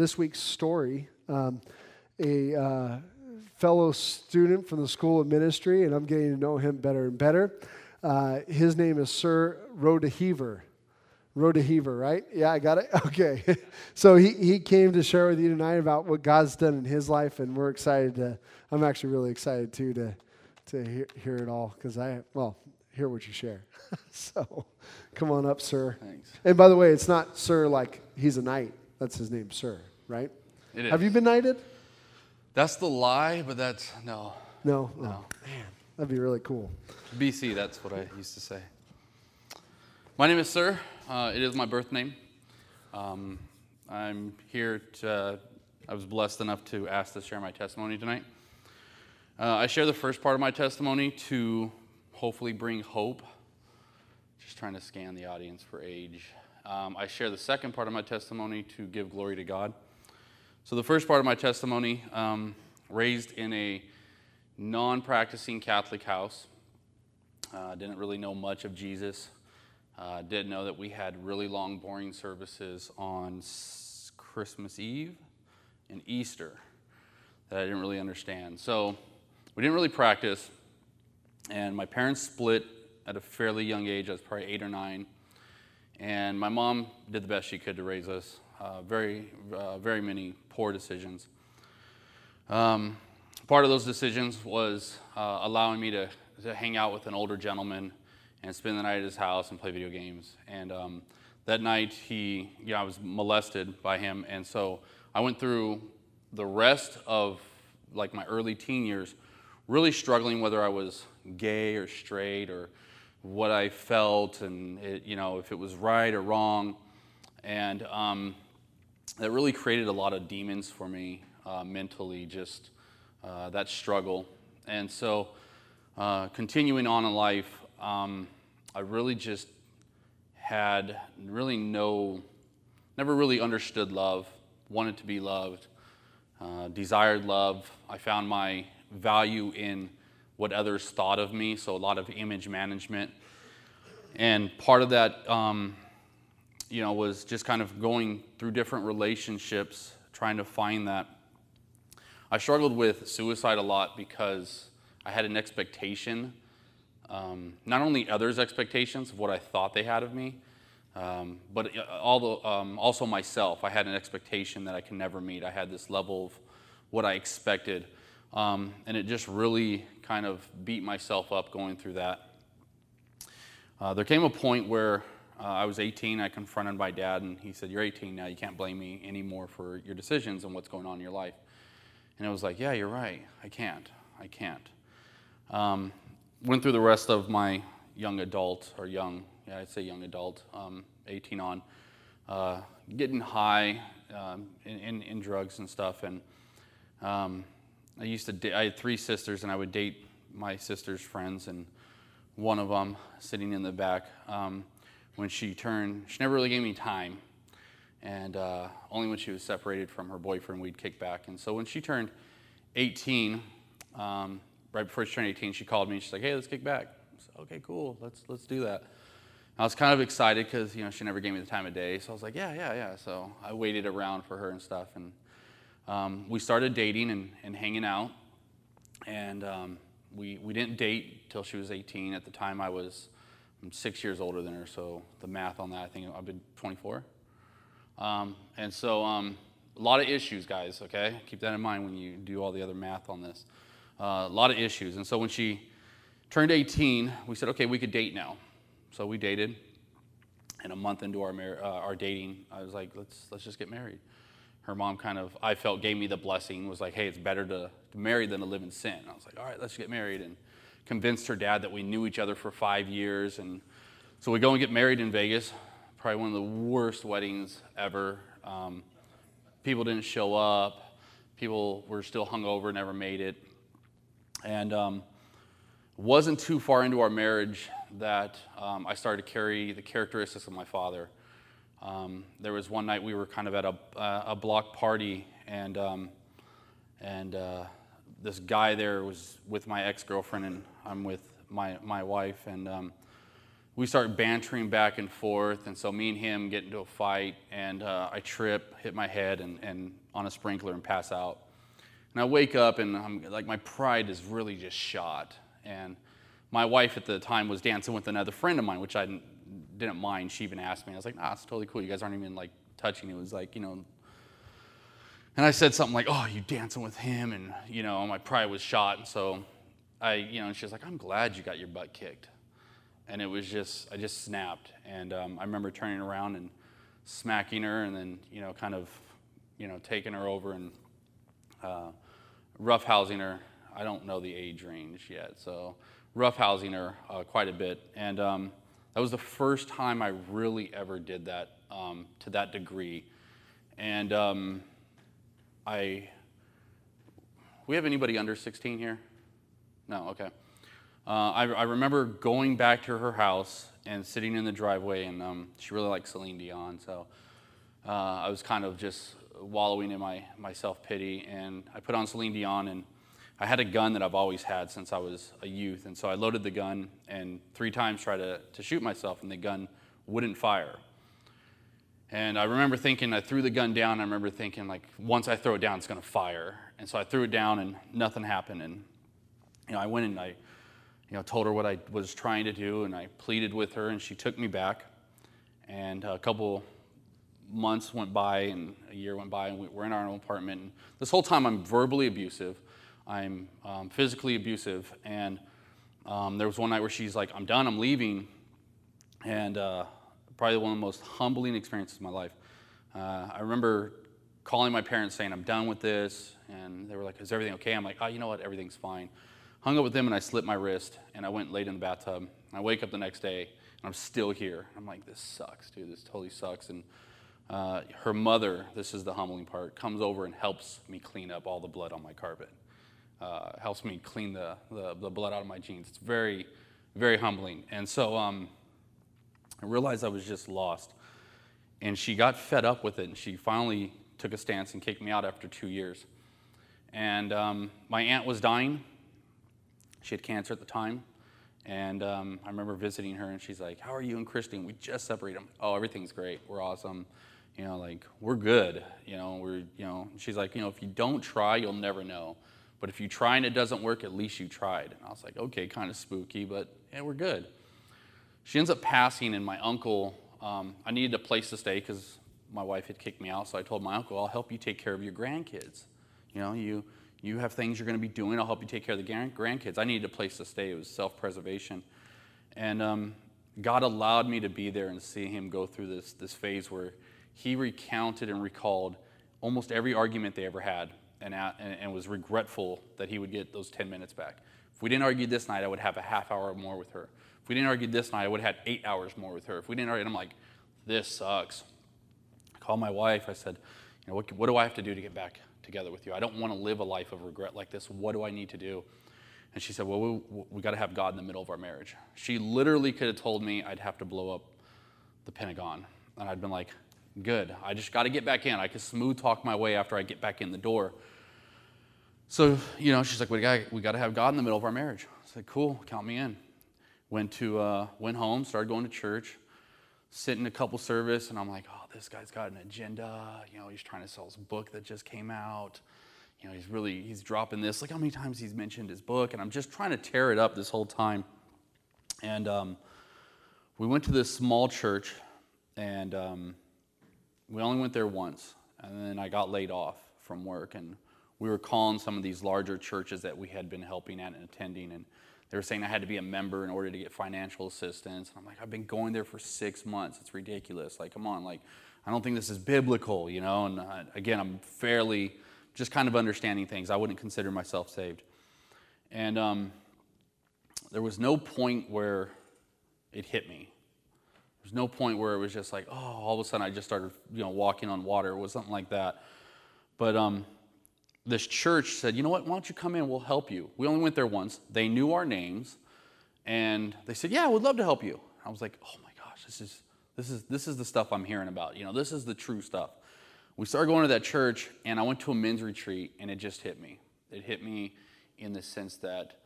this week's story. A fellow student from the School of Ministry, and I'm getting to know him better and better. His name is Sir Rodeheaver. Rodeheaver, right? Yeah, I got it? Okay. So he came to share with you tonight about what God's done in his life, and we're excited to, I'm actually really excited too to hear it all, because hear what you share. So come on up, Sir. Thanks. And by the way, it's not Sir like he's a knight. That's his name, Sir, right? It is. Have you been knighted? That's the lie, but that's, no. No? No. Oh, man, that'd be really cool. BC, that's what I used to say. My name is Sir. It is my birth name. I'm here I was blessed enough to ask to share my testimony tonight. I share the first part of my testimony to hopefully bring hope. Just trying to scan the audience for age. I share the second part of my testimony to give glory to God. So the first part of my testimony, raised in a non-practicing Catholic house. Didn't really know much of Jesus. Did know that we had really long, boring services on Christmas Eve and Easter that I didn't really understand. So we didn't really practice, and my parents split at a fairly young age. I was probably 8 or 9, and my mom did the best she could to raise us. Very many poor decisions. Part of those decisions was allowing me to hang out with an older gentleman and spend the night at his house and play video games. And that night, I was molested by him. And so I went through the rest of like my early teen years really struggling whether I was gay or straight or what I felt and if it was right or wrong. And that really created a lot of demons for me mentally, just that struggle. And so continuing on in life, I really just had never really understood love, wanted to be loved, desired love. I found my value in what others thought of me, so a lot of image management. And part of that, was just kind of going through different relationships, trying to find that. I struggled with suicide a lot because I had an expectation. Not only others' expectations of what I thought they had of me, but also myself. I had an expectation that I could never meet. I had this level of what I expected, and it just really kind of beat myself up going through that. There came a point where I was 18. I confronted my dad, and he said, "You're 18 now. You can't blame me anymore for your decisions and what's going on in your life." And I was like, "Yeah, you're right. I can't." Went through the rest of my young adult, 18 on, getting high in drugs and stuff. And I had 3 sisters, and I would date my sister's friends, and one of them sitting in the back. When she never really gave me time. And only when she was separated from her boyfriend, we'd kick back. And so when she turned 18, right before she turned 18, she called me and she's like, "Hey, let's kick back." I said, "Okay, cool, let's do that." And I was kind of excited because she never gave me the time of day, so I was like, yeah. So I waited around for her and stuff, and we started dating and hanging out, and we didn't date till she was 18. At the time, I'm 6 years older than her, so the math on that, I think I've been 24. And so a lot of issues, guys. Okay, keep that in mind when you do all the other math on this. A lot of issues. And so when she turned 18, we said, "Okay, we could date now." So we dated, and a month into our dating, I was like, "Let's just get married." Her mom gave me the blessing, was like, "Hey, it's better to marry than to live in sin." And I was like, "All right, let's get married," and convinced her dad that we knew each other for 5 years. And so we go and get married in Vegas, probably one of the worst weddings ever. People didn't show up. People were still hungover, never made it. And wasn't too far into our marriage that I started to carry the characteristics of my father. There was one night we were kind of at a block party, and this guy there was with my ex-girlfriend, and I'm with my wife, and we start bantering back and forth, and so me and him get into a fight, and I trip, hit my head and on a sprinkler and pass out. And I wake up, and I'm like, my pride is really just shot. And my wife at the time was dancing with another friend of mine, which I didn't mind. She even asked me. I was like, nah, it's totally cool. You guys aren't even like touching. It was like, you know. And I said something like, oh, you dancing with him, and you know, my pride was shot. And so I, you know, and she was like, I'm glad you got your butt kicked. And it was just, I just snapped. And I remember turning around and smacking her, and then, you know, kind of, you know, taking her over and roughhousing her. I don't know the age range yet, so roughhousing her quite a bit. And that was the first time I really ever did that to that degree. And we have anybody under 16 here? No, okay. I remember going back to her house and sitting in the driveway, and she really liked Celine Dion, so I was kind of just wallowing in my self-pity, and I put on Celine Dion, and I had a gun that I've always had since I was a youth, and so I loaded the gun and 3 times tried to shoot myself, and the gun wouldn't fire. And I remember thinking, I threw the gun down, and I remember thinking, like, once I throw it down, it's going to fire. And so I threw it down, and nothing happened, and you know, I went and I told her what I was trying to do, and I pleaded with her, and she took me back. And a couple months went by, and a year went by, and we're in our own apartment. And this whole time, I'm verbally abusive. I'm physically abusive. And there was one night where she's like, I'm done, I'm leaving. And probably one of the most humbling experiences of my life. I remember calling my parents saying, I'm done with this. And they were like, is everything okay? I'm like, oh, you know what, everything's fine. Hung up with them, and I slipped my wrist, and I went and laid in the bathtub. I wake up the next day, and I'm still here. I'm like, this sucks, dude. This totally sucks. And her mother, this is the humbling part, comes over and helps me clean up all the blood on my carpet. Helps me clean the blood out of my jeans. It's very, very humbling. And so I realized I was just lost. And she got fed up with it, and she finally took a stance and kicked me out after 2 years. And my aunt was dying. She had cancer at the time, and I remember visiting her, and she's like, how are you and Christine? We just separated. I'm like, oh, everything's great. We're awesome. You know, like, we're good. You know, we're, you know. She's like, you know, if you don't try, you'll never know. But if you try and it doesn't work, at least you tried. And I was like, okay, kind of spooky, but yeah, we're good. She ends up passing, and my uncle, I needed a place to stay because my wife had kicked me out, so I told my uncle, I'll help you take care of your grandkids. You know, you have things you're going to be doing. I'll help you take care of the grandkids. I needed a place to stay. It was self-preservation. And God allowed me to be there and see him go through this phase where he recounted and recalled almost every argument they ever had and was regretful that he would get those 10 minutes back. If we didn't argue this night, I would have a half hour more with her. If we didn't argue this night, I would have had 8 hours more with her. If we didn't argue, and I'm like, this sucks. I called my wife. I said, you know, what do I have to do to get back together with you? I don't want to live a life of regret like this. What do I need to do? And she said, well, we got to have God in the middle of our marriage. She literally could have told me I'd have to blow up the Pentagon. And I'd been like, good. I just got to get back in. I could smooth talk my way after I get back in the door. So, you know, she's like, we got to have God in the middle of our marriage. I said, cool, count me in. Went home, started going to church, sitting in a couple service, and I'm like, oh, this guy's got an agenda. You know, he's trying to sell his book that just came out. You know, he's dropping this. Like, how many times he's mentioned his book, and I'm just trying to tear it up this whole time. And we went to this small church, and we only went there once, and then I got laid off from work, and we were calling some of these larger churches that we had been helping at and attending, and they were saying I had to be a member in order to get financial assistance. And I'm like, I've been going there for 6 months. It's ridiculous. Like, come on. Like, I don't think this is biblical, you know? And again, I'm fairly just kind of understanding things. I wouldn't consider myself saved. And there was no point where it hit me. There was no point where it was just like, oh, all of a sudden I just started, you know, walking on water. It was something like that. But this church said, you know what, why don't you come in, we'll help you. We only went there once. They knew our names, and they said, yeah, we'd love to help you. I was like, oh my gosh, this is the stuff I'm hearing about. You know, this is the true stuff. We started going to that church, and I went to a men's retreat, and it just hit me. It hit me in the sense that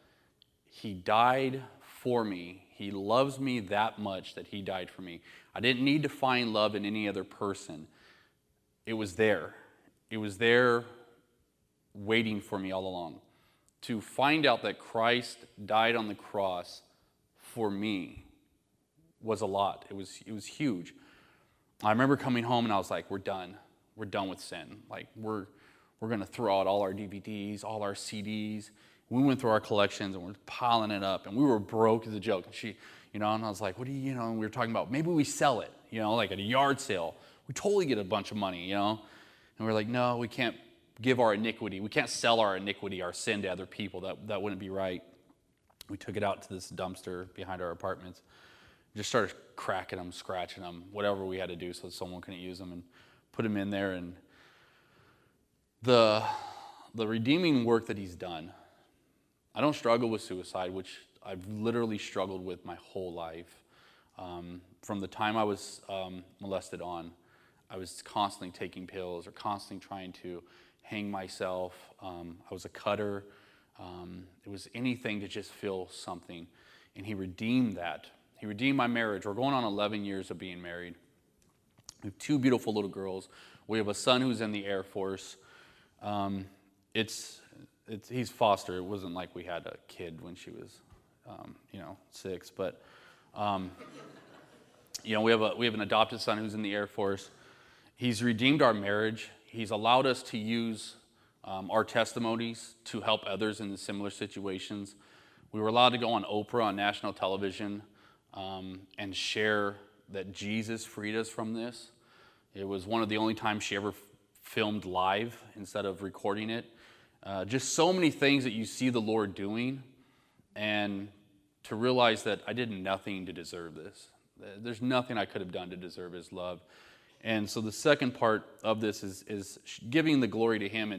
he died for me. He loves me that much that he died for me. I didn't need to find love in any other person. It was there. It was there waiting for me all along. To find out that Christ died on the cross for me was a lot. It was huge. I remember coming home and I was like, we're done. We're done with sin. Like, we're going to throw out all our DVDs, all our CDs. We went through our collections and we're piling it up, and we were broke as a joke. And she, and I was like, what do you, and we were talking about maybe we sell it, like at a yard sale. We totally get a bunch of money, And we're like, no, we can't give our iniquity. We can't sell our iniquity, our sin to other people. That wouldn't be right. We took it out to this dumpster behind our apartments. Just started cracking them, scratching them, whatever we had to do so someone couldn't use them, and put them in there. And the redeeming work that he's done. I don't struggle with suicide, which I've literally struggled with my whole life. From the time I was molested on, I was constantly taking pills or constantly trying to hang myself. I was a cutter. It was anything to just feel something. And he redeemed that. He redeemed my marriage. We're going on 11 years of being married. We have two beautiful little girls. We have a son who's in the Air Force. He's foster. It wasn't like we had a kid when she was, six. But, we have an adopted son who's in the Air Force. He's redeemed our marriage. He's allowed us to use our testimonies to help others in similar situations. We were allowed to go on Oprah on national television and share that Jesus freed us from this. It was one of the only times she ever filmed live instead of recording it. Just so many things that you see the Lord doing, and to realize that I did nothing to deserve this. There's nothing I could have done to deserve his love. And so the second part of this is giving the glory to him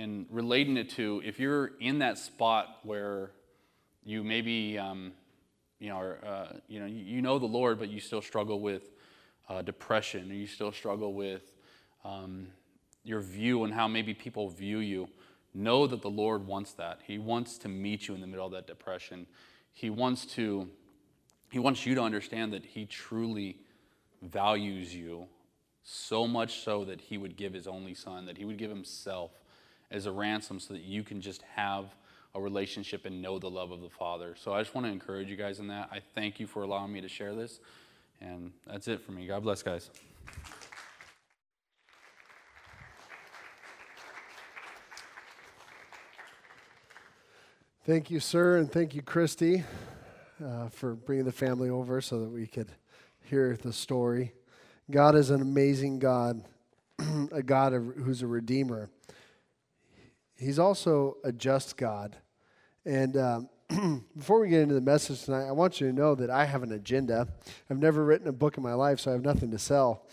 and relating it to, if you're in that spot where you maybe, the Lord, but you still struggle with depression, or you still struggle with your view and how maybe people view you. Know that the Lord wants that. He wants to meet you in the middle of that depression. He wants you to understand that he truly values you so much so that he would give his only son, that he would give himself as a ransom so that you can just have a relationship and know the love of the Father. So I just want to encourage you guys in that. I thank you for allowing me to share this. And that's it for me. God bless, guys. Thank you, sir, and thank you, Christy, for bringing the family over so that we could hear the story. God is an amazing God, a God who's a redeemer. He's also a just God. And before we get into the message tonight, I want you to know that I have an agenda. I've never written a book in my life, so I have nothing to sell.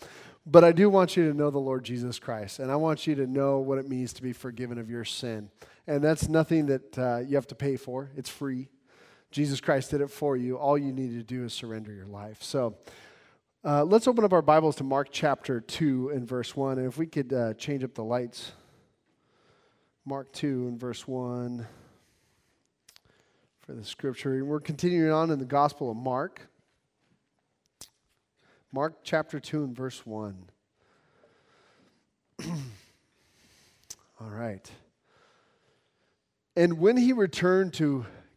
But I do want you to know the Lord Jesus Christ, and I want you to know what it means to be forgiven of your sin. And that's nothing that you have to pay for. It's free. Jesus Christ did it for you. All you need to do is surrender your life. So let's open up our Bibles to Mark chapter 2 and verse 1. And if we could change up the lights. Mark 2 and verse 1 for the scripture. And we're continuing on in the Gospel of Mark. Mark chapter 2 and verse 1. All right. And when he returned to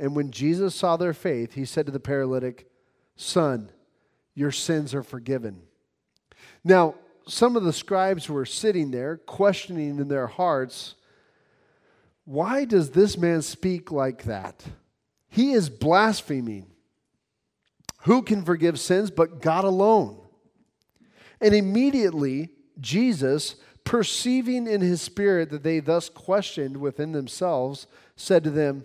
And when Jesus saw their faith, he said to the paralytic, "Son, your sins are forgiven." Now, some of the scribes were sitting there, questioning in their hearts, "Why does this man speak like that? He is blaspheming. Who can forgive sins but God alone?" And immediately Jesus, perceiving in his spirit that they thus questioned within themselves, said to them,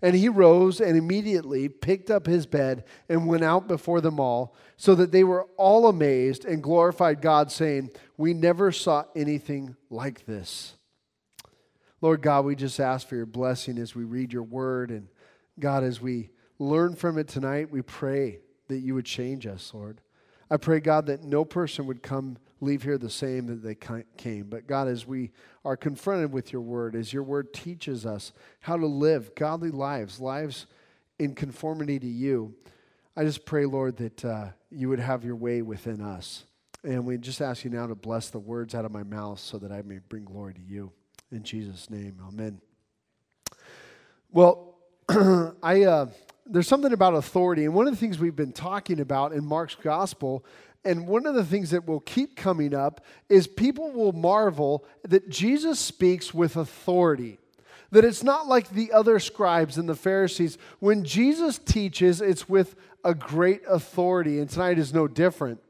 And he rose and immediately picked up his bed and went out before them all, so that they were all amazed and glorified God, saying, we never saw anything like this. Lord God, we just ask for your blessing as we read your word. And God, as we learn from it tonight, we pray that you would change us, Lord. I pray, God, that no person would leave here the same that they came. But God, as we are confronted with your word, as your word teaches us how to live godly lives, lives in conformity to you, I just pray, Lord, that you would have your way within us. And we just ask you now to bless the words out of my mouth so that I may bring glory to you. In Jesus' name, amen. Well, there's something about authority. And one of the things we've been talking about in Mark's gospel, and one of the things that will keep coming up, is people will marvel that Jesus speaks with authority. That it's not like the other scribes and the Pharisees. When Jesus teaches, it's with a great authority, and tonight is no different.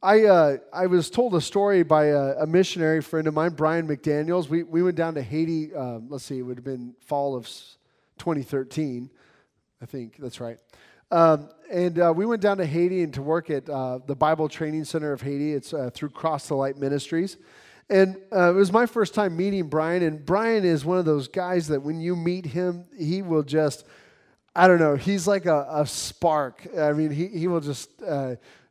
I was told a story by a missionary friend of mine, Brian McDaniels. We went down to Haiti, it would have been fall of 2013, I think, that's right. We went down to Haiti and to work at the Bible Training Center of Haiti. It's through Cross to Light Ministries. And it was my first time meeting Brian. And Brian is one of those guys that when you meet him, he will just, I don't know, he's like a spark. I mean, he will just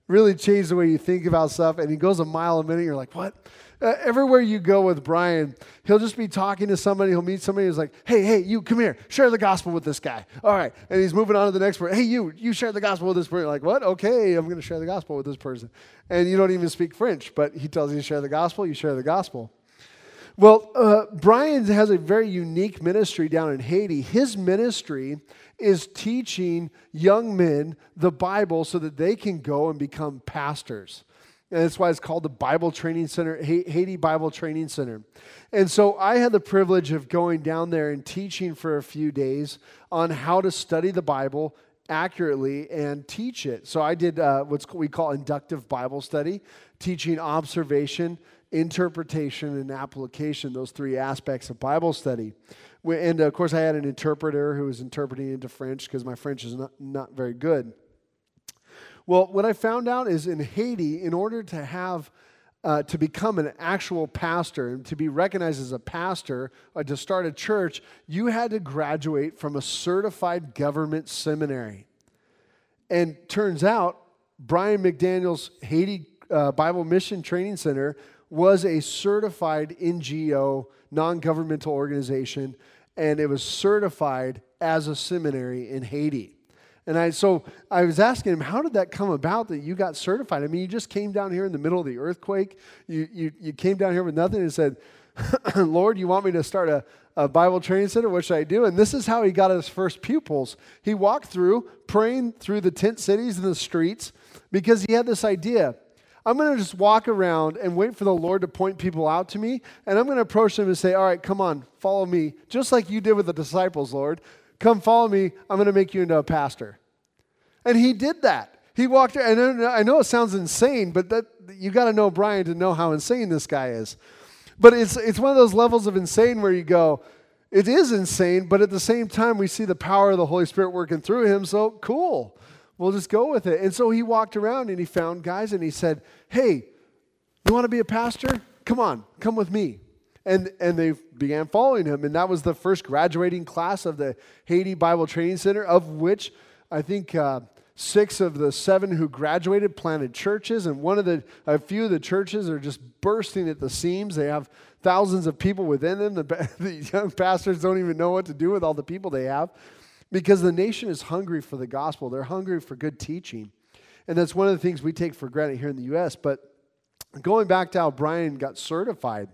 really change the way you think about stuff. And he goes a mile a minute. You're like, what? Everywhere you go with Brian, he'll just be talking to somebody. He'll meet somebody who's like, hey, you, come here. Share the gospel with this guy. All right. And he's moving on to the next person. Hey, you share the gospel with this person. You're like, what? Okay, I'm going to share the gospel with this person. And you don't even speak French, but he tells you to share the gospel. You share the gospel. Well, Brian has a very unique ministry down in Haiti. His ministry is teaching young men the Bible so that they can go and become pastors. And that's why it's called the Bible Training Center, Haiti Bible Training Center. And so I had the privilege of going down there and teaching for a few days on how to study the Bible accurately and teach it. So I did what we call inductive Bible study, teaching observation, interpretation, and application, those three aspects of Bible study. And, of course, I had an interpreter who was interpreting into French because my French is not very good. Well, what I found out is in Haiti, in order to have, to become an actual pastor and to be recognized as a pastor, or to start a church, you had to graduate from a certified government seminary. And turns out, Brian McDaniels' Haiti Bible Mission Training Center was a certified NGO, non-governmental organization, and it was certified as a seminary in Haiti. And I was asking him, how did that come about that you got certified? I mean, you just came down here in the middle of the earthquake. You came down here with nothing and said, Lord, you want me to start a Bible training center? What should I do? And this is how he got his first pupils. He walked through, praying through the tent cities and the streets, because he had this idea. I'm going to just walk around and wait for the Lord to point people out to me, and I'm going to approach them and say, all right, come on, follow me, just like you did with the disciples, Lord. Come follow me. I'm going to make you into a pastor. And he did that. He walked there. And I know it sounds insane, but you got to know Brian to know how insane this guy is. But it's one of those levels of insane where you go, it is insane, but at the same time, we see the power of the Holy Spirit working through him. So cool. We'll just go with it. And so he walked around and he found guys and he said, hey, you want to be a pastor? Come on, come with me. And they began following him. And that was the first graduating class of the Haiti Bible Training Center, of which I think 6 of the 7 who graduated planted churches. And a few of the churches are just bursting at the seams. They have thousands of people within them. The young pastors don't even know what to do with all the people they have, because the nation is hungry for the gospel. They're hungry for good teaching. And that's one of the things we take for granted here in the U.S. But going back to how Brian got certified,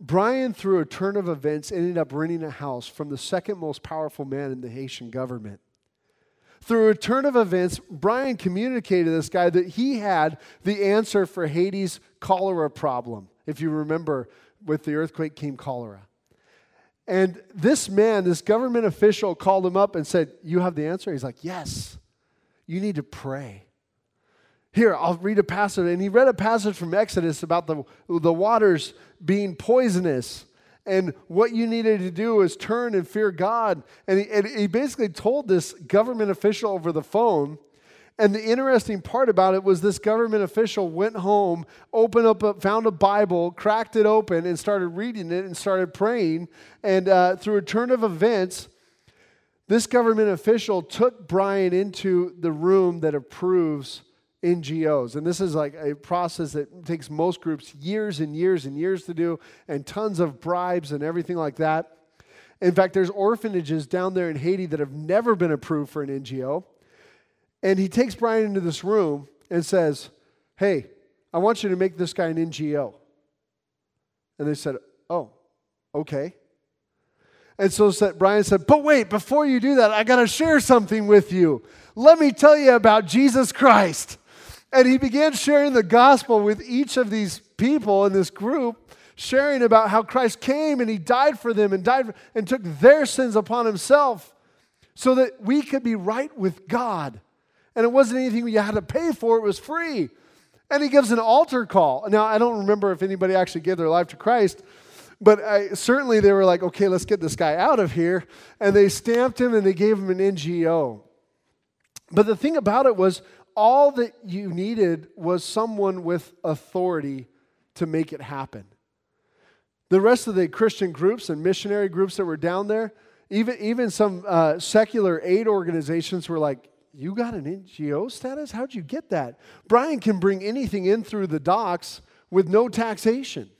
Brian, through a turn of events, ended up renting a house from the second most powerful man in the Haitian government. Through a turn of events, Brian communicated to this guy that he had the answer for Haiti's cholera problem If you remember, with the earthquake came cholera. And this man, this government official, called him up and said, "You have the answer?" He's like, "Yes, you need to pray. Here, I'll read a passage." And he read a passage from Exodus about the waters being poisonous. And what you needed to do is turn and fear God. And he basically told this government official over the phone. And the interesting part about it was this government official went home, found a Bible, cracked it open, and started reading it and started praying. And through a turn of events, this government official took Brian into the room that approves NGOs. And this is like a process that takes most groups years and years and years to do, and tons of bribes and everything like that. In fact, there's orphanages down there in Haiti that have never been approved for an NGO. And he takes Brian into this room and says, "Hey, I want you to make this guy an NGO." And they said, "Oh, okay." And so Brian said, "But wait, before you do that, I got to share something with you. Let me tell you about Jesus Christ." And he began sharing the gospel with each of these people in this group, sharing about how Christ came and he died for them and took their sins upon himself so that we could be right with God. And it wasn't anything you had to pay for. It was free. And he gives an altar call. Now, I don't remember if anybody actually gave their life to Christ, but certainly they were like, "Okay, let's get this guy out of here." And they stamped him and they gave him an NGO. But the thing about it was, all that you needed was someone with authority to make it happen. The rest of the Christian groups and missionary groups that were down there, even some secular aid organizations were like, "You got an NGO status? How'd you get that? Brian can bring anything in through the docks with no taxation."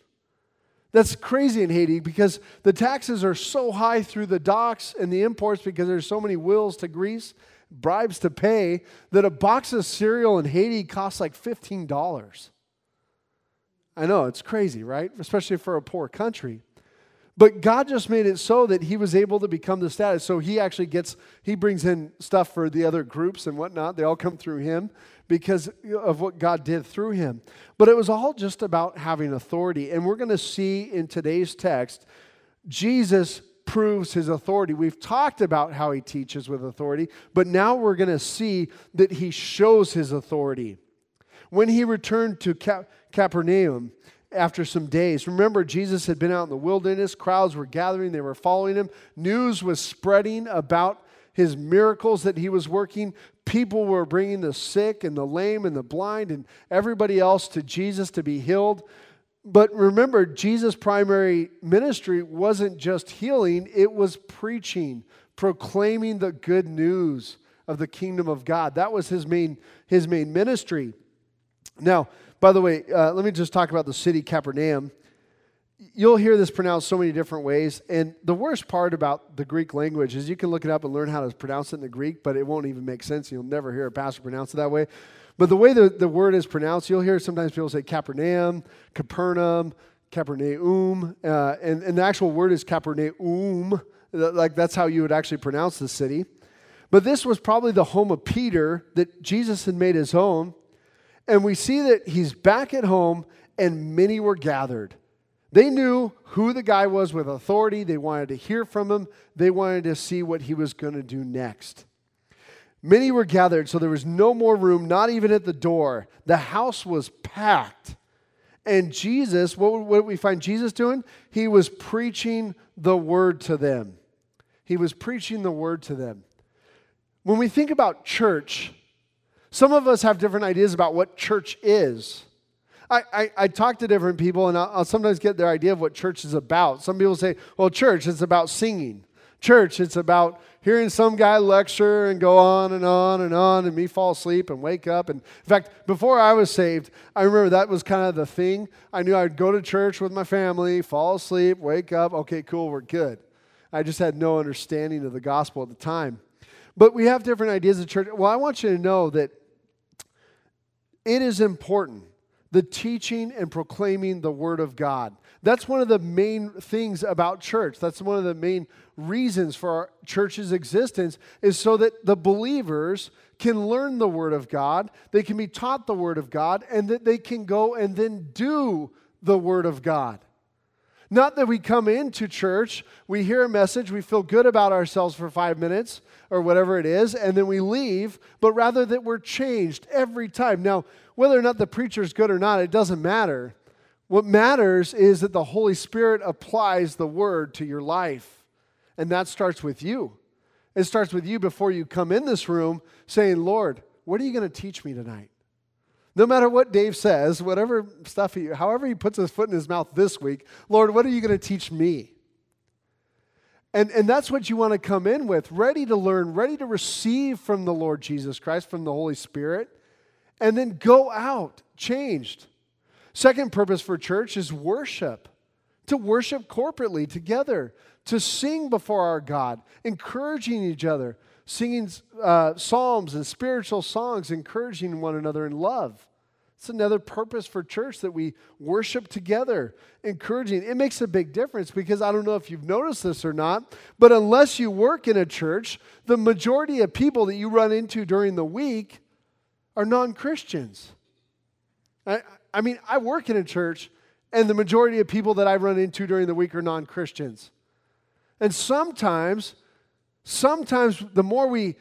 That's crazy in Haiti because the taxes are so high through the docks and the imports because there's so many wills to grease, bribes to pay, that a box of cereal in Haiti costs like $15. I know, it's crazy, right? Especially for a poor country. But God just made it so that he was able to become the status. So he brings in stuff for the other groups and whatnot. They all come through him because of what God did through him. But it was all just about having authority. And we're going to see in today's text, Jesus proves his authority. We've talked about how he teaches with authority, but now we're going to see that he shows his authority. When he returned to Capernaum after some days, remember Jesus had been out in the wilderness, crowds were gathering, they were following him, news was spreading about his miracles that he was working. People were bringing the sick and the lame and the blind and everybody else to Jesus to be healed. But remember, Jesus' primary ministry wasn't just healing, it was preaching, proclaiming the good news of the kingdom of God. That was his main ministry. Now, by the way, let me just talk about the city Capernaum. You'll hear this pronounced so many different ways, and the worst part about the Greek language is you can look it up and learn how to pronounce it in the Greek, but it won't even make sense. You'll never hear a pastor pronounce it that way. But the way the word is pronounced, you'll hear sometimes people say Capernaum, Capernaum, Capernaum, and the actual word is Capernaum. Like that's how you would actually pronounce the city. But this was probably the home of Peter that Jesus had made his home. And we see that he's back at home and many were gathered. They knew who the guy was with authority. They wanted to hear from him. They wanted to see what he was going to do next. Many were gathered, so there was no more room, not even at the door. The house was packed. And Jesus, what did we find Jesus doing? He was preaching the word to them. He was preaching the word to them. When we think about church, some of us have different ideas about what church is. I talk to different people, and I'll sometimes get their idea of what church is about. Some people say, well, church, it's about singing. Church, it's about hearing some guy lecture and go on and on and on and me fall asleep and wake up. And in fact, before I was saved, I remember that was kind of the thing. I knew I'd go to church with my family, fall asleep, wake up. Okay, cool, we're good. I just had no understanding of the gospel at the time. But we have different ideas of church. Well, I want you to know that it is important, the teaching and proclaiming the word of God. That's one of the main things about church. That's one of the main reasons for our church's existence is so that the believers can learn the word of God, they can be taught the word of God, and that they can go and then do the Word of God. Not that we come into church, we hear a message, we feel good about ourselves for 5 minutes or whatever it is, and then we leave, but rather that we're changed every time. Now, whether or not the preacher's good or not, it doesn't matter. What matters is that the Holy Spirit applies the Word to your life, and that starts with you. It starts with you before you come in this room saying, Lord, what are you going to teach me tonight? No matter what Dave says, whatever stuff however he puts his foot in his mouth this week, Lord, what are you going to teach me? And that's what you want to come in with, ready to learn, ready to receive from the Lord Jesus Christ, from the Holy Spirit, and then go out changed. Second purpose for church is worship, to worship corporately together, to sing before our God, encouraging each other, singing psalms and spiritual songs, encouraging one another in love. It's another purpose for church, that we worship together, encouraging. It makes a big difference because I don't know if you've noticed this or not, but unless you work in a church, the majority of people that you run into during the week are non-Christians. I mean, I work in a church, and the majority of people that I run into during the week are non-Christians. And sometimes the more we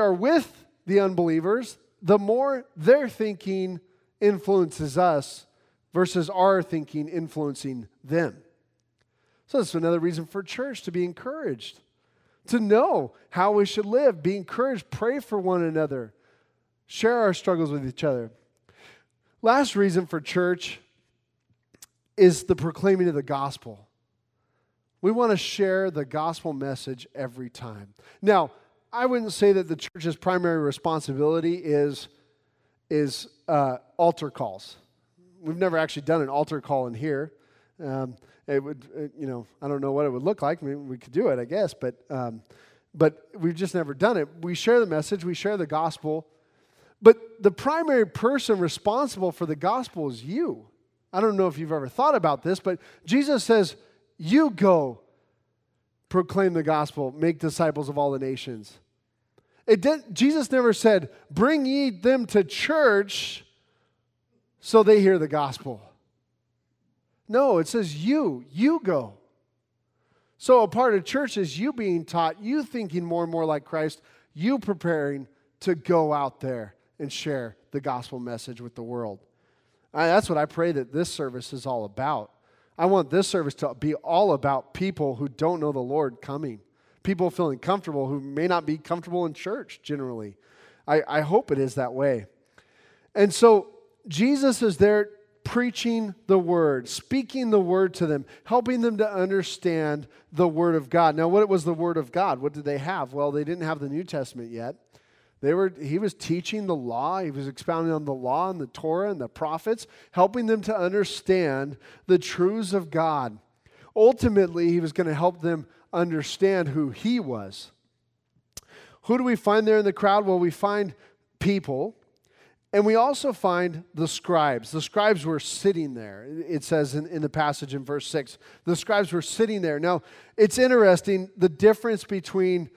are with the unbelievers, the more their thinking influences us versus our thinking influencing them. So that's another reason for church, to be encouraged, to know how we should live, be encouraged, pray for one another, share our struggles with each other. Last reason for church is the proclaiming of the gospel. We want to share the gospel message every time. Now, I wouldn't say that the church's primary responsibility is altar calls. We've never actually done an altar call in here. I don't know what it would look like. I mean, we could do it, I guess, but we've just never done it. We share the message. We share the gospel. But the primary person responsible for the gospel is you. I don't know if you've ever thought about this, but Jesus says, you go proclaim the gospel, make disciples of all the nations. Jesus never said, bring ye them to church so they hear the gospel. No, it says you go. So a part of church is you being taught, you thinking more and more like Christ, you preparing to go out there and share the gospel message with the world. That's what I pray that this service is all about. I want this service to be all about people who don't know the Lord coming, people feeling comfortable who may not be comfortable in church generally. I hope it is that way. And so Jesus is there preaching the word, speaking the word to them, helping them to understand the word of God. Now, what was the word of God? What did they have? Well, they didn't have the New Testament yet. He was teaching the law. He was expounding on the law and the Torah and the prophets, helping them to understand the truths of God. Ultimately, he was going to help them understand who he was. Who do we find there in the crowd? Well, we find people, and we also find the scribes. The scribes were sitting there, it says in the passage in verse 6. The scribes were sitting there. Now, it's interesting, the difference between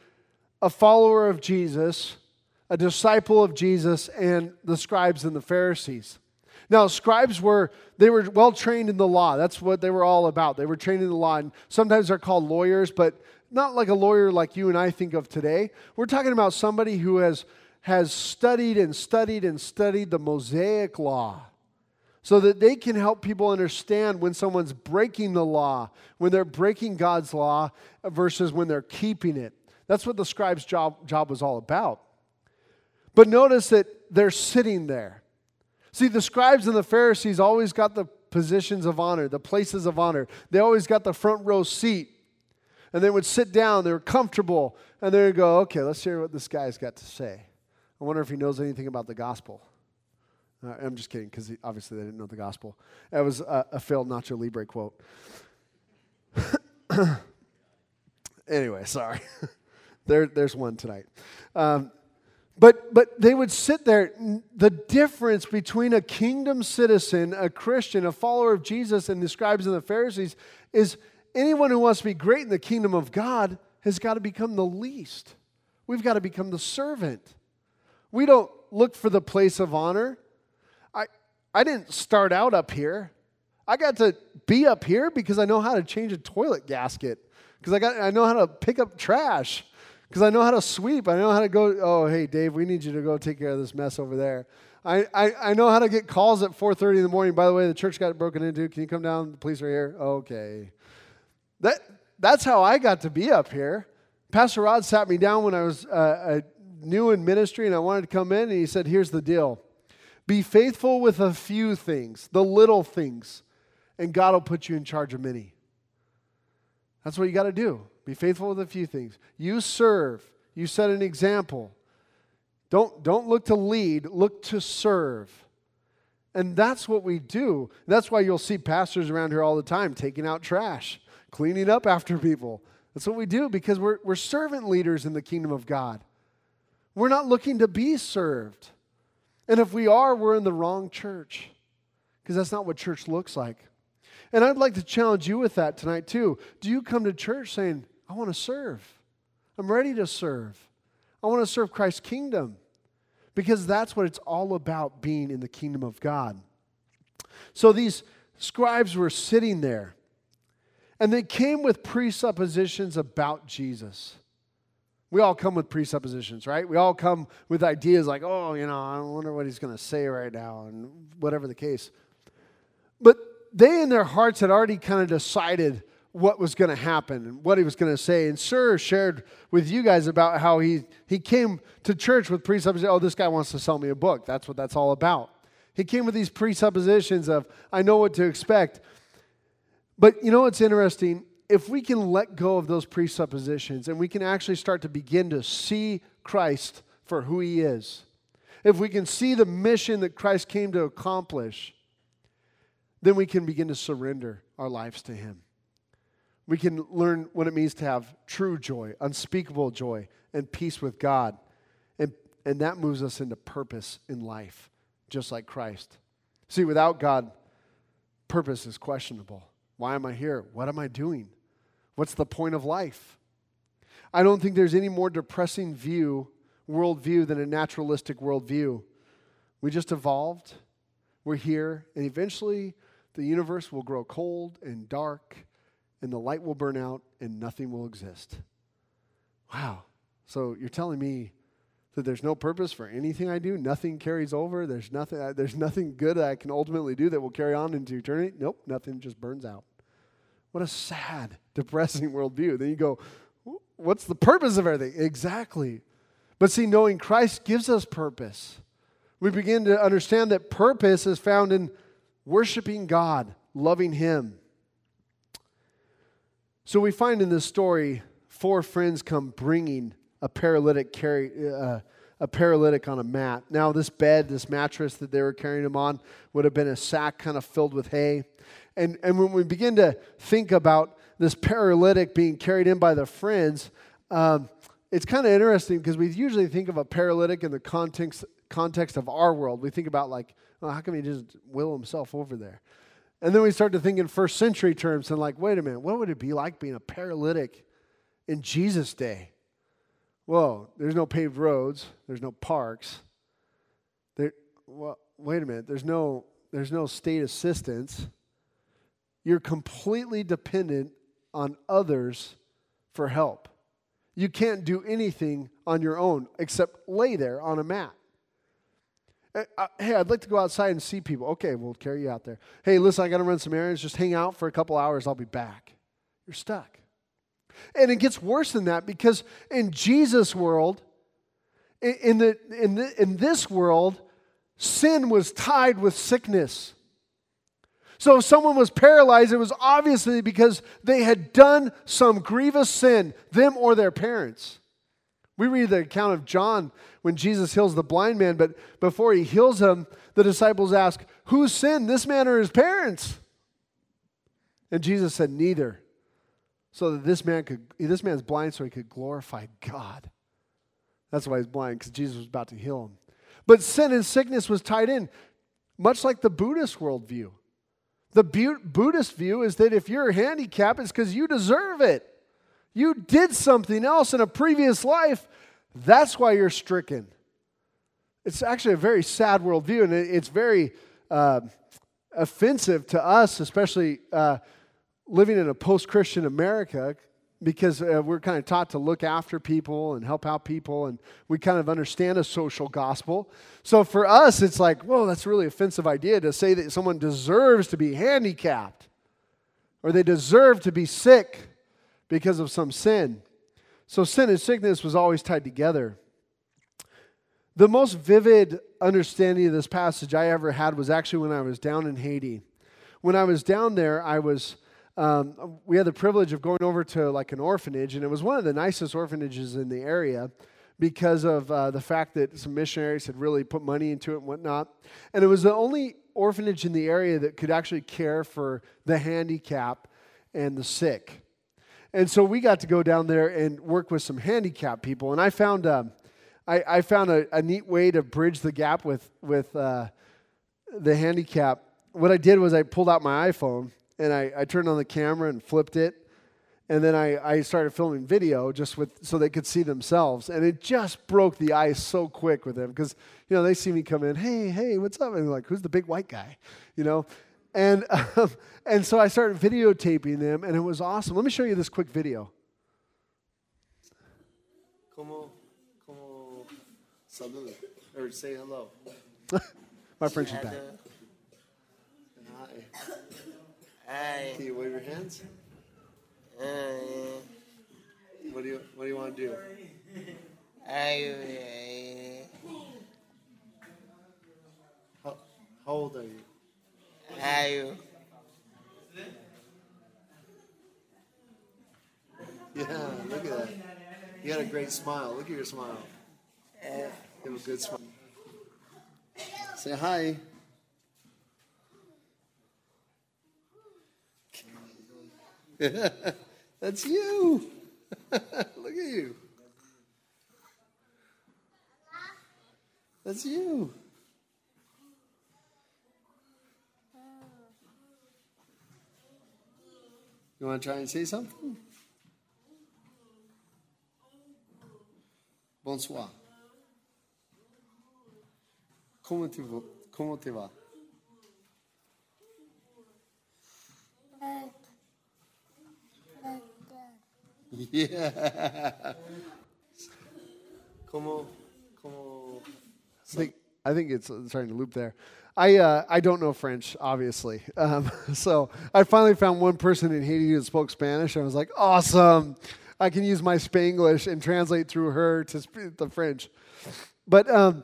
a follower of Jesus, a disciple of Jesus, and the scribes and the Pharisees. Now, scribes were well trained in the law. That's what they were all about. They were trained in the law, and sometimes they're called lawyers, but not like a lawyer like you and I think of today. We're talking about somebody who has studied and studied and studied the Mosaic law so that they can help people understand when someone's breaking the law, when they're breaking God's law versus when they're keeping it. That's what the scribes' job was all about. But notice that they're sitting there. See, the scribes and the Pharisees always got the positions of honor, the places of honor. They always got the front row seat. And they would sit down, they were comfortable, and they would go, okay, let's hear what this guy's got to say. I wonder if he knows anything about the gospel. I'm just kidding, because obviously they didn't know the gospel. That was a failed Nacho Libre quote. Anyway, sorry. There's one tonight. But they would sit there. The difference between a kingdom citizen, a Christian, a follower of Jesus, and the scribes and the Pharisees is anyone who wants to be great in the kingdom of God has got to become the least. We've got to become the servant. We don't look for the place of honor. I didn't start out up here. I got to be up here because I know how to change a toilet gasket, because I know how to pick up trash, because I know how to sweep. I know how to go, oh, hey, Dave, we need you to go take care of this mess over there. I know how to get calls at 4:30 in the morning. By the way, the church got broken into. Can you come down? The police are here. Okay. That's how I got to be up here. Pastor Rod sat me down when I was new in ministry and I wanted to come in, and he said, here's the deal. Be faithful with a few things, the little things, and God will put you in charge of many. That's what you got to do. Be faithful with a few things. You serve. You set an example. Don't look to lead. Look to serve. And that's what we do. That's why you'll see pastors around here all the time taking out trash, cleaning up after people. That's what we do, because we're servant leaders in the kingdom of God. We're not looking to be served. And if we are, we're in the wrong church, because that's not what church looks like. And I'd like to challenge you with that tonight too. Do you come to church saying, I want to serve. I'm ready to serve. I want to serve Christ's kingdom, because that's what it's all about, being in the kingdom of God. So these scribes were sitting there, and they came with presuppositions about Jesus. We all come with presuppositions, right? We all come with ideas like, oh, you know, I wonder what he's going to say right now, and whatever the case. But they in their hearts had already kind of decided what was going to happen and what he was going to say. And Sir shared with you guys about how he came to church with presuppositions. Oh, this guy wants to sell me a book. That's what that's all about. He came with these presuppositions of, I know what to expect. But you know what's interesting? If we can let go of those presuppositions and we can actually start to begin to see Christ for who he is, if we can see the mission that Christ came to accomplish, then we can begin to surrender our lives to him. We can learn what it means to have true joy, unspeakable joy, and peace with God. And that moves us into purpose in life, just like Christ. See, without God, purpose is questionable. Why am I here? What am I doing? What's the point of life? I don't think there's any more depressing worldview than a naturalistic worldview. We just evolved. We're here, and eventually the universe will grow cold and dark, and the light will burn out, and nothing will exist. Wow. So you're telling me that there's no purpose for anything I do? Nothing carries over? There's nothing good I can ultimately do that will carry on into eternity? Nope, nothing just burns out. What a sad, depressing worldview. Then you go, what's the purpose of everything? Exactly. But see, knowing Christ gives us purpose. We begin to understand that purpose is found in worshiping God, loving him. So we find in this story, 4 friends come bringing a paralytic on a mat. Now this bed, this mattress that they were carrying him on would have been a sack kind of filled with hay. And when we begin to think about this paralytic being carried in by the friends, it's kind of interesting, because we usually think of a paralytic in the context of our world. We think about like, oh, how come he just will himself over there? And then we start to think in first century terms and like, wait a minute, what would it be like being a paralytic in Jesus' day? Whoa, there's no paved roads. There's no parks. Well, wait a minute, there's no state assistance. You're completely dependent on others for help. You can't do anything on your own except lay there on a mat. Hey, I'd like to go outside and see people. Okay, we'll carry you out there. Hey, listen, I got to run some errands. Just hang out for a couple hours. I'll be back. You're stuck. And it gets worse than that, because in Jesus' world, in this world, sin was tied with sickness. So if someone was paralyzed, it was obviously because they had done some grievous sin, them or their parents. We read the account of John when Jesus heals the blind man, but before he heals him, the disciples ask, who sinned, this man or his parents? And Jesus said, neither, so that this man's blind so he could glorify God. That's why he's blind, because Jesus was about to heal him. But sin and sickness was tied in, much like the Buddhist worldview. The Buddhist view is that if you're handicapped, it's because you deserve it. You did something else in a previous life. That's why you're stricken. It's actually a very sad worldview, and it's very offensive to us, especially living in a post-Christian America, because we're kind of taught to look after people and help out people, and we kind of understand a social gospel. So for us, it's like, whoa, that's a really offensive idea to say that someone deserves to be handicapped or they deserve to be sick because of some sin. So sin and sickness was always tied together. The most vivid understanding of this passage I ever had was actually when I was down in Haiti. When I was down there, we had the privilege of going over to like an orphanage, and it was one of the nicest orphanages in the area because of the fact that some missionaries had really put money into it and whatnot. And it was the only orphanage in the area that could actually care for the handicapped and the sick. And so we got to go down there and work with some handicapped people. And I found a neat way to bridge the gap with the handicap. What I did was I pulled out my iPhone, and I turned on the camera and flipped it, and then I started filming video just so they could see themselves, and it just broke the ice so quick with them, because, you know, they see me come in, hey, what's up? And they're like, who's the big white guy, you know? And so I started videotaping them, and it was awesome. Let me show you this quick video. Como salud, or say hello. My French is bad. Hi. Can you wave your hands? What do you want to do? How old are you? Yeah, look at that. You got a great smile. Look at your smile. You have a good smile. Say hi. That's you. Look at you. That's you. You want to try and say something? Bonsoir. Comment tu vas? Yeah. I think it's starting to loop there. I don't know French, obviously. So I finally found one person in Haiti who spoke Spanish. And I was like, awesome. I can use my Spanglish and translate through her to the French. But, it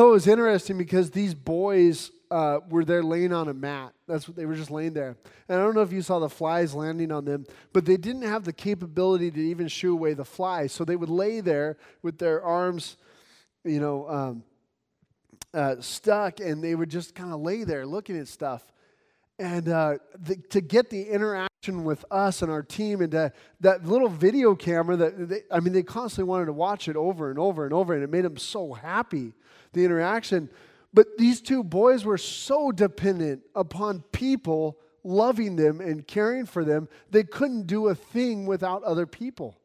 was interesting because these boys were there laying on a mat. That's what they were, just laying there. And I don't know if you saw the flies landing on them, but they didn't have the capability to even shoo away the flies. So they would lay there with their arms, stuck, and they would just kind of lay there looking at stuff. And to get the interaction with us and our team, and that little video camera they constantly wanted to watch it over and over and over, and it made them so happy, the interaction. But these two boys were so dependent upon people loving them and caring for them, they couldn't do a thing without other people.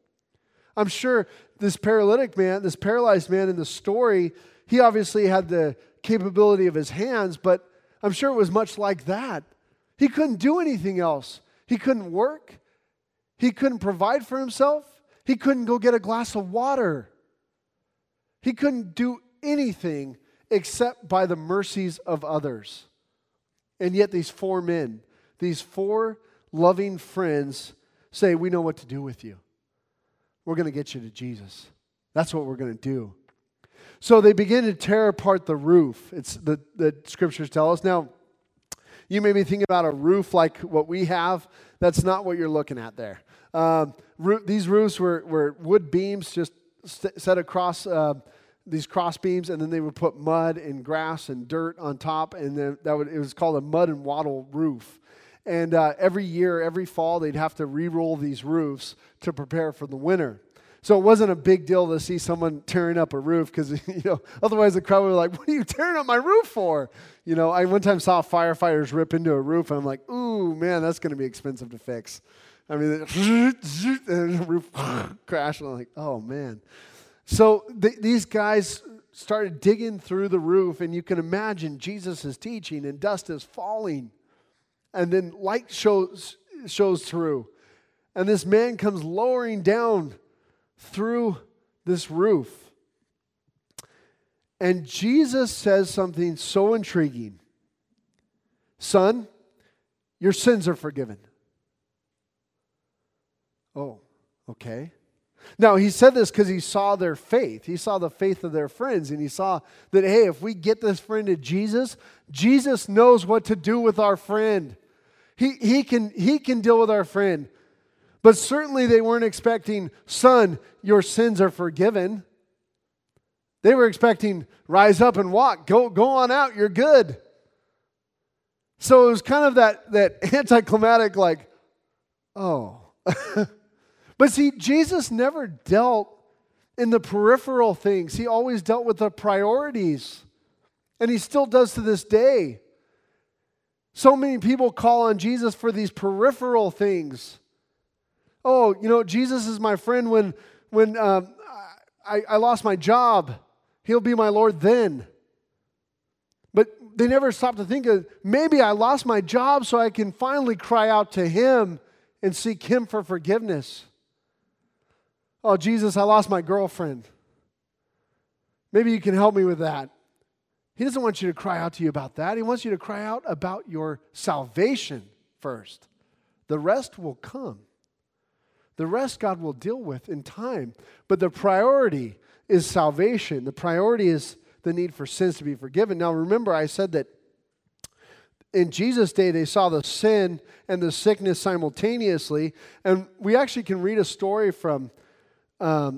I'm sure this paralyzed man in the story, he obviously had the capability of his hands, but I'm sure it was much like that. He couldn't do anything else. He couldn't work. He couldn't provide for himself. He couldn't go get a glass of water. He couldn't do anything except by the mercies of others. And yet these four men, these four loving friends say, we know what to do with you. We're going to get you to Jesus. That's what we're going to do. So they begin to tear apart the roof, it's the scriptures tell us. Now, you may be thinking about a roof like what we have. That's not what you're looking at there. These roofs were wood beams just set across these cross beams, and then they would put mud and grass and dirt on top, and then it was called a mud and wattle roof. And every fall, they'd have to re-roll these roofs to prepare for the winter. So it wasn't a big deal to see someone tearing up a roof, because otherwise the crowd would be like, "What are you tearing up my roof for?" I one time saw firefighters rip into a roof, and I'm like, "Ooh, man, that's going to be expensive to fix." I mean, the roof crashed, and I'm like, "Oh man." So these guys started digging through the roof, and you can imagine Jesus is teaching, and dust is falling. and then light shows through. And this man comes lowering down through this roof. And Jesus says something so intriguing. Son, your sins are forgiven. Oh, okay. Now, he said this because he saw their faith. He saw the faith of their friends, and he saw that, hey, if we get this friend to Jesus, Jesus knows what to do with our friend. He can deal with our friend. But certainly they weren't expecting, son, your sins are forgiven. They were expecting, rise up and walk. Go on out. You're good. So it was kind of that anticlimactic, like, oh. But see, Jesus never dealt in the peripheral things. He always dealt with the priorities. And he still does to this day. So many people call on Jesus for these peripheral things. Oh, you know, Jesus is my friend when I lost my job. He'll be my Lord then. But they never stop to think of, maybe I lost my job so I can finally cry out to him and seek him for forgiveness. Oh, Jesus, I lost my girlfriend. Maybe you can help me with that. He doesn't want you to cry out to you about that. He wants you to cry out about your salvation first. The rest will come. The rest God will deal with in time. But the priority is salvation. The priority is the need for sins to be forgiven. Now, remember, I said that in Jesus' day, they saw the sin and the sickness simultaneously. And we actually can read a story from a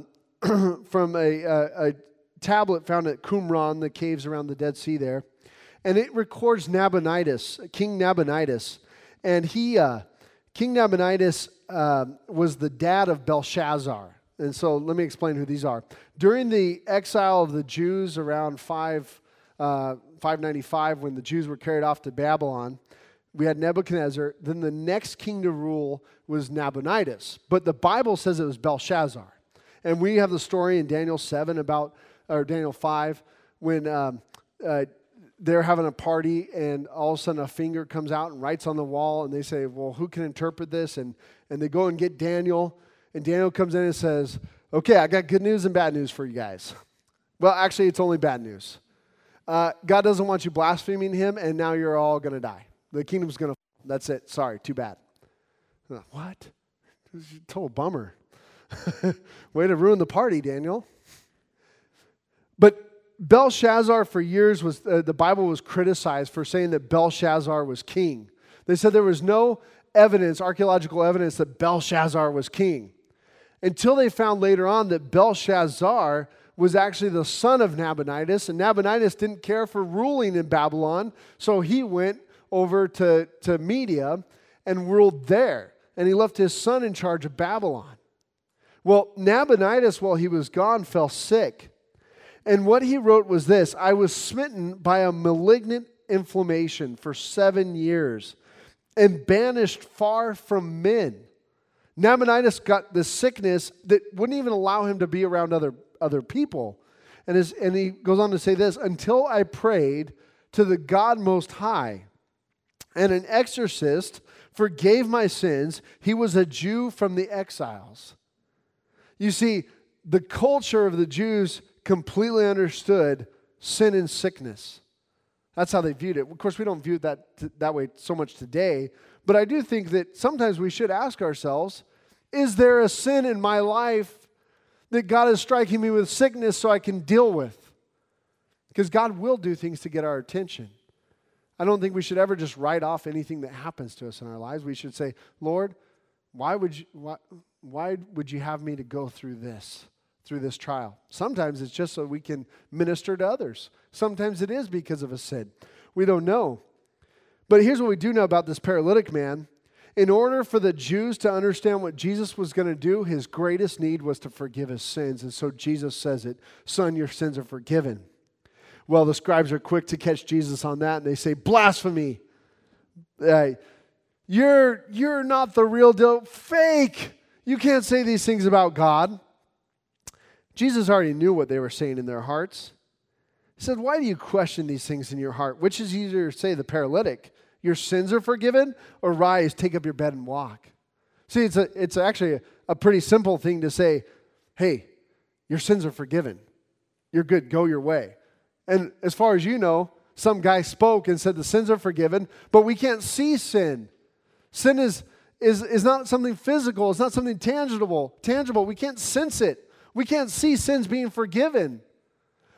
tablet found at Qumran, the caves around the Dead Sea there. And it records Nabonidus, King Nabonidus. And King Nabonidus was the dad of Belshazzar. And so let me explain who these are. During the exile of the Jews around 595, when the Jews were carried off to Babylon, we had Nebuchadnezzar. Then the next king to rule was Nabonidus. But the Bible says it was Belshazzar. And we have the story in Daniel 5, when they're having a party, and all of a sudden a finger comes out and writes on the wall, and they say, well, who can interpret this? And they go and get Daniel, and Daniel comes in and says, okay, I got good news and bad news for you guys. Well, actually, it's only bad news. God doesn't want you blaspheming him, and now you're all going to die. The kingdom's going to fall. That's it. Sorry, too bad. What? Total bummer. Way to ruin the party, Daniel. But Belshazzar for years was, the Bible was criticized for saying that Belshazzar was king. They said there was no evidence, archaeological evidence, that Belshazzar was king. Until they found later on that Belshazzar was actually the son of Nabonidus, and Nabonidus didn't care for ruling in Babylon, so he went over to Media and ruled there, and he left his son in charge of Babylon. Well, Nabonidus, while he was gone, fell sick, and what he wrote was this: I was smitten by a malignant inflammation for 7 years and banished far from men. Nabonidus got this sickness that wouldn't even allow him to be around other people. And he goes on to say this, until I prayed to the God Most High, and an exorcist forgave my sins. He was a Jew from the exiles. You see, the culture of the Jews completely understood sin and sickness. That's how they viewed it. Of course, we don't view it that way so much today, but I do think that sometimes we should ask ourselves, is there a sin in my life that God is striking me with sickness so I can deal with? Because God will do things to get our attention. I don't think we should ever just write off anything that happens to us in our lives. We should say, Lord, why would you have me to go through this trial? Sometimes it's just so we can minister to others. Sometimes it is because of a sin. We don't know. But here's what we do know about this paralytic man. In order for the Jews to understand what Jesus was going to do, his greatest need was to forgive his sins. And so Jesus says it, son, your sins are forgiven. Well, the scribes are quick to catch Jesus on that, and they say, blasphemy. You're not the real deal. Fake. You can't say these things about God. Jesus already knew what they were saying in their hearts. He said, why do you question these things in your heart? Which is easier to say, the paralytic? your sins are forgiven, arise, take up your bed and walk. See, it's actually a pretty simple thing to say, hey, your sins are forgiven. You're good, go your way. And as far as you know, some guy spoke and said the sins are forgiven, but we can't see sin. Sin is not something physical. It's not something tangible. We can't sense it. We can't see sins being forgiven.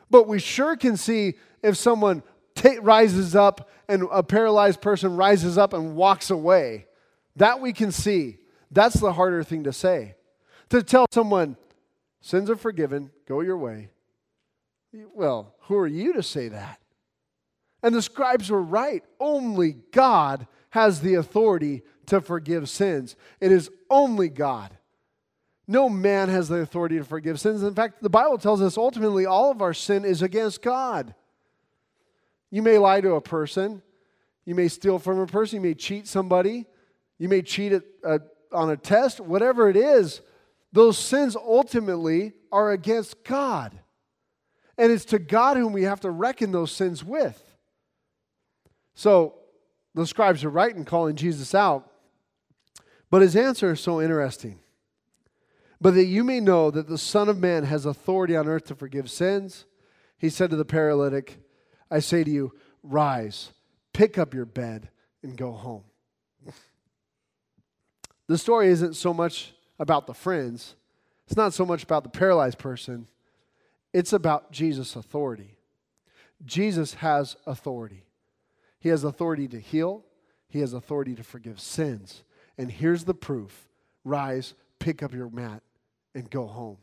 But we sure can see if someone rises up and a paralyzed person rises up and walks away. That we can see. That's the harder thing to say. To tell someone, sins are forgiven, go your way. Well, who are you to say that? And the scribes were right. Only God has the authority to forgive sins. It is only God. No man has the authority to forgive sins. In fact, the Bible tells us ultimately all of our sin is against God. You may lie to a person. You may steal from a person. You may cheat somebody. You may cheat on a test. Whatever it is, those sins ultimately are against God. And it's to God whom we have to reckon those sins with. So the scribes are right in calling Jesus out. But his answer is so interesting. But that you may know that the Son of Man has authority on earth to forgive sins, he said to the paralytic, I say to you, rise, pick up your bed, and go home. The story isn't so much about the friends. It's not so much about the paralyzed person. It's about Jesus' authority. Jesus has authority. He has authority to heal. He has authority to forgive sins. And here's the proof. Rise, pick up your mat, and go home.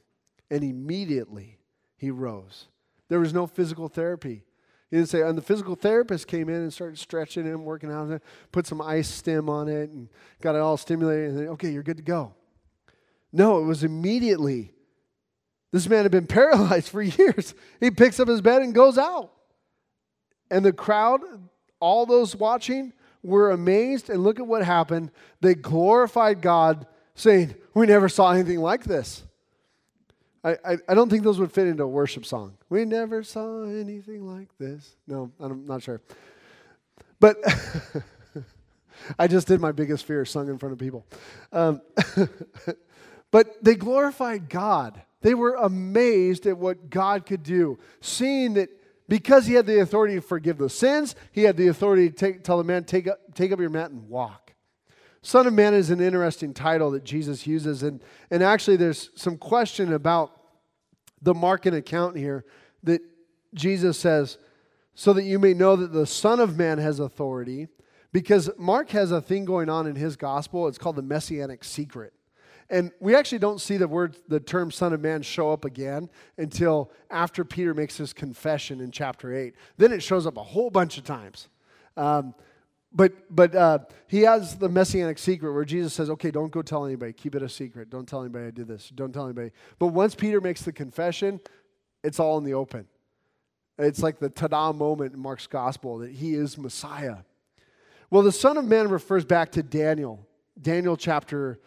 And immediately he rose. There was no physical therapy. He didn't say, and the physical therapist came in and started stretching him, working out on it, put some ice stem on it, and got it all stimulated, and then, okay, you're good to go. No, it was immediately. This man had been paralyzed for years. He picks up his bed and goes out. And the crowd, all those watching, were amazed, and look at what happened. They glorified God, saying, we never saw anything like this. I don't think those would fit into a worship song. We never saw anything like this. No, I'm not sure. But I just did my biggest fear, sung in front of people. But they glorified God. They were amazed at what God could do, seeing that because he had the authority to forgive the sins, he had the authority to tell the man, take up your mat and walk. Son of Man is an interesting title that Jesus uses, and actually there's some question about the Markan account here that Jesus says, so that you may know that the Son of Man has authority, because Mark has a thing going on in his gospel. It's called the Messianic Secret. And we actually don't see the term Son of Man show up again until after Peter makes his confession in chapter 8. Then it shows up a whole bunch of times. But he has the Messianic secret where Jesus says, okay, don't go tell anybody. Keep it a secret. Don't tell anybody I did this. Don't tell anybody. But once Peter makes the confession, it's all in the open. It's like the ta-da moment in Mark's gospel that he is Messiah. Well, the Son of Man refers back to Daniel chapter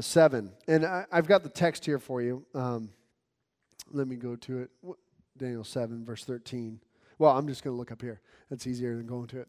7. And I've got the text here for you. Let me go to it. Daniel 7, verse 13. Well, I'm just going to look up here. That's easier than going to it.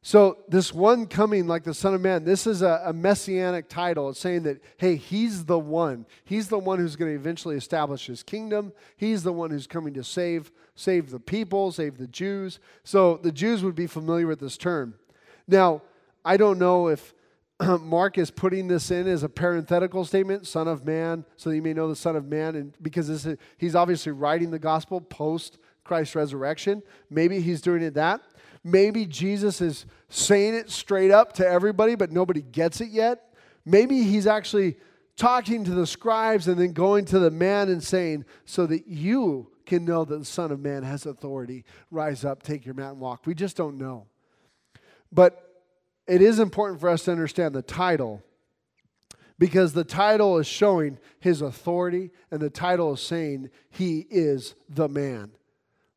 So this one coming like the Son of Man, this is a messianic title. It's saying that, hey, he's the one. He's the one who's going to eventually establish his kingdom. He's the one who's coming to save the people, save the Jews. So the Jews would be familiar with this term. Now, I don't know if Mark is putting this in as a parenthetical statement, Son of Man, so that you may know the Son of Man, and because this is, he's obviously writing the gospel post Christ's resurrection. Maybe he's doing it that. Maybe Jesus is saying it straight up to everybody, but nobody gets it yet. Maybe he's actually talking to the scribes and then going to the man and saying, so that you can know that the Son of Man has authority. Rise up, take your mat and walk. We just don't know. But it is important for us to understand the title, because the title is showing his authority, and the title is saying he is the man.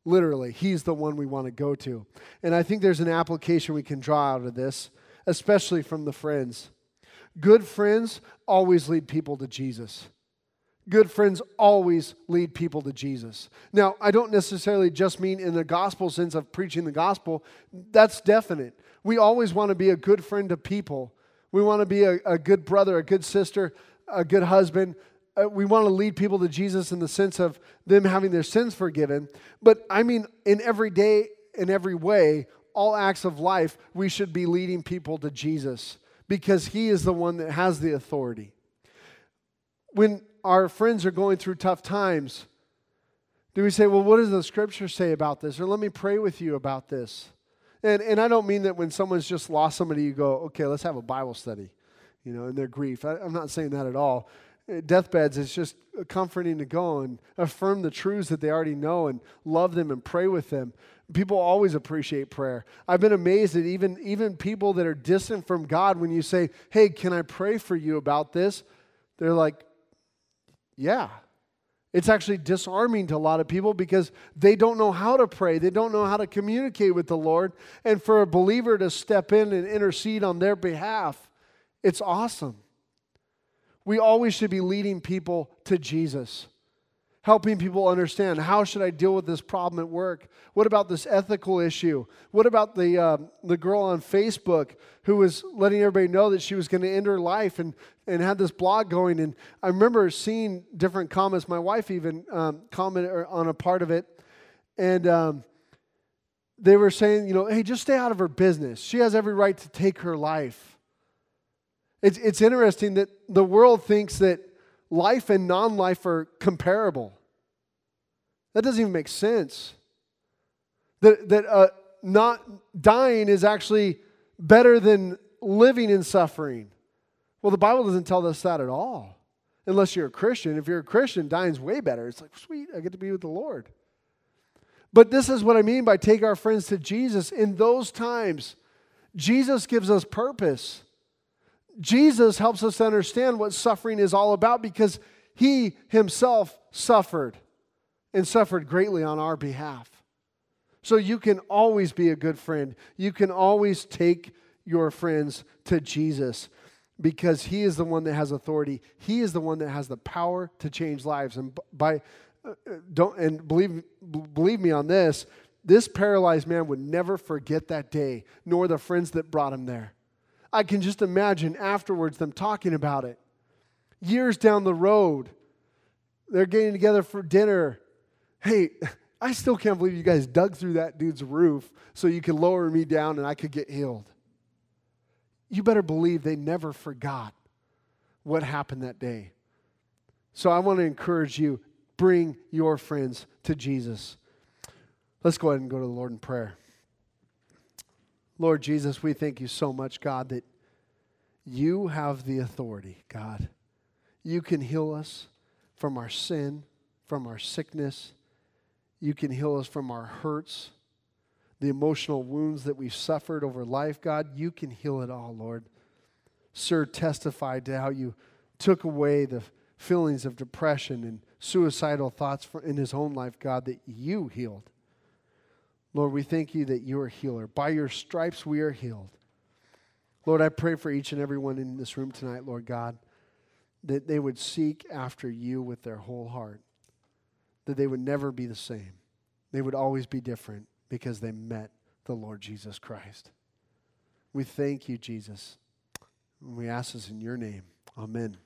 Literally, he's the one we want to go to. And I think there's an application we can draw out of this, especially from the friends. Good friends always lead people to Jesus. Good friends always lead people to Jesus. Now, I don't necessarily just mean in the gospel sense of preaching the gospel. That's definite. We always want to be a good friend to people. We want to be a good brother, a good sister, a good husband. We want to lead people to Jesus in the sense of them having their sins forgiven. But I mean, in every day, in every way, all acts of life, we should be leading people to Jesus, because he is the one that has the authority. When our friends are going through tough times, do we say, well, what does the scripture say about this? Or let me pray with you about this. And I don't mean that when someone's just lost somebody, you go, okay, let's have a Bible study, you know, in their grief. I'm not saying that at all. Deathbeds, it's just comforting to go and affirm the truths that they already know and love them and pray with them. People always appreciate prayer. I've been amazed that even people that are distant from God, when you say, hey, can I pray for you about this? They're like, yeah. It's actually disarming to a lot of people because they don't know how to pray. They don't know how to communicate with the Lord. And for a believer to step in and intercede on their behalf, it's awesome. We always should be leading people to Jesus, helping people understand, how should I deal with this problem at work? What about this ethical issue? What about the girl on Facebook who was letting everybody know that she was going to end her life and had this blog going? And I remember seeing different comments. My wife even commented on a part of it. And they were saying, you know, hey, just stay out of her business. She has every right to take her life. It's interesting that the world thinks that life and non-life are comparable. That doesn't even make sense. That not dying is actually better than living in suffering. Well, the Bible doesn't tell us that at all, unless you're a Christian. If you're a Christian, dying's way better. It's like, sweet, I get to be with the Lord. But this is what I mean by take our friends to Jesus. In those times, Jesus gives us purpose. Jesus helps us understand what suffering is all about, because he himself suffered and suffered greatly on our behalf. So you can always be a good friend. You can always take your friends to Jesus, because he is the one that has authority. He is the one that has the power to change lives. And believe me on this, this paralyzed man would never forget that day, nor the friends that brought him there. I can just imagine afterwards them talking about it. Years down the road, they're getting together for dinner. Hey, I still can't believe you guys dug through that dude's roof so you could lower me down and I could get healed. You better believe they never forgot what happened that day. So I want to encourage you, bring your friends to Jesus. Let's go ahead and go to the Lord in prayer. Lord Jesus, we thank you so much, God, that you have the authority, God. You can heal us from our sin, from our sickness. You can heal us from our hurts, the emotional wounds that we've suffered over life, God. You can heal it all, Lord. Sir testified to how you took away the feelings of depression and suicidal thoughts in his own life, God, that you healed. Lord, we thank you that you are a healer. By your stripes, we are healed. Lord, I pray for each and every one in this room tonight, Lord God, that they would seek after you with their whole heart, that they would never be the same. They would always be different because they met the Lord Jesus Christ. We thank you, Jesus. We ask this in your name. Amen.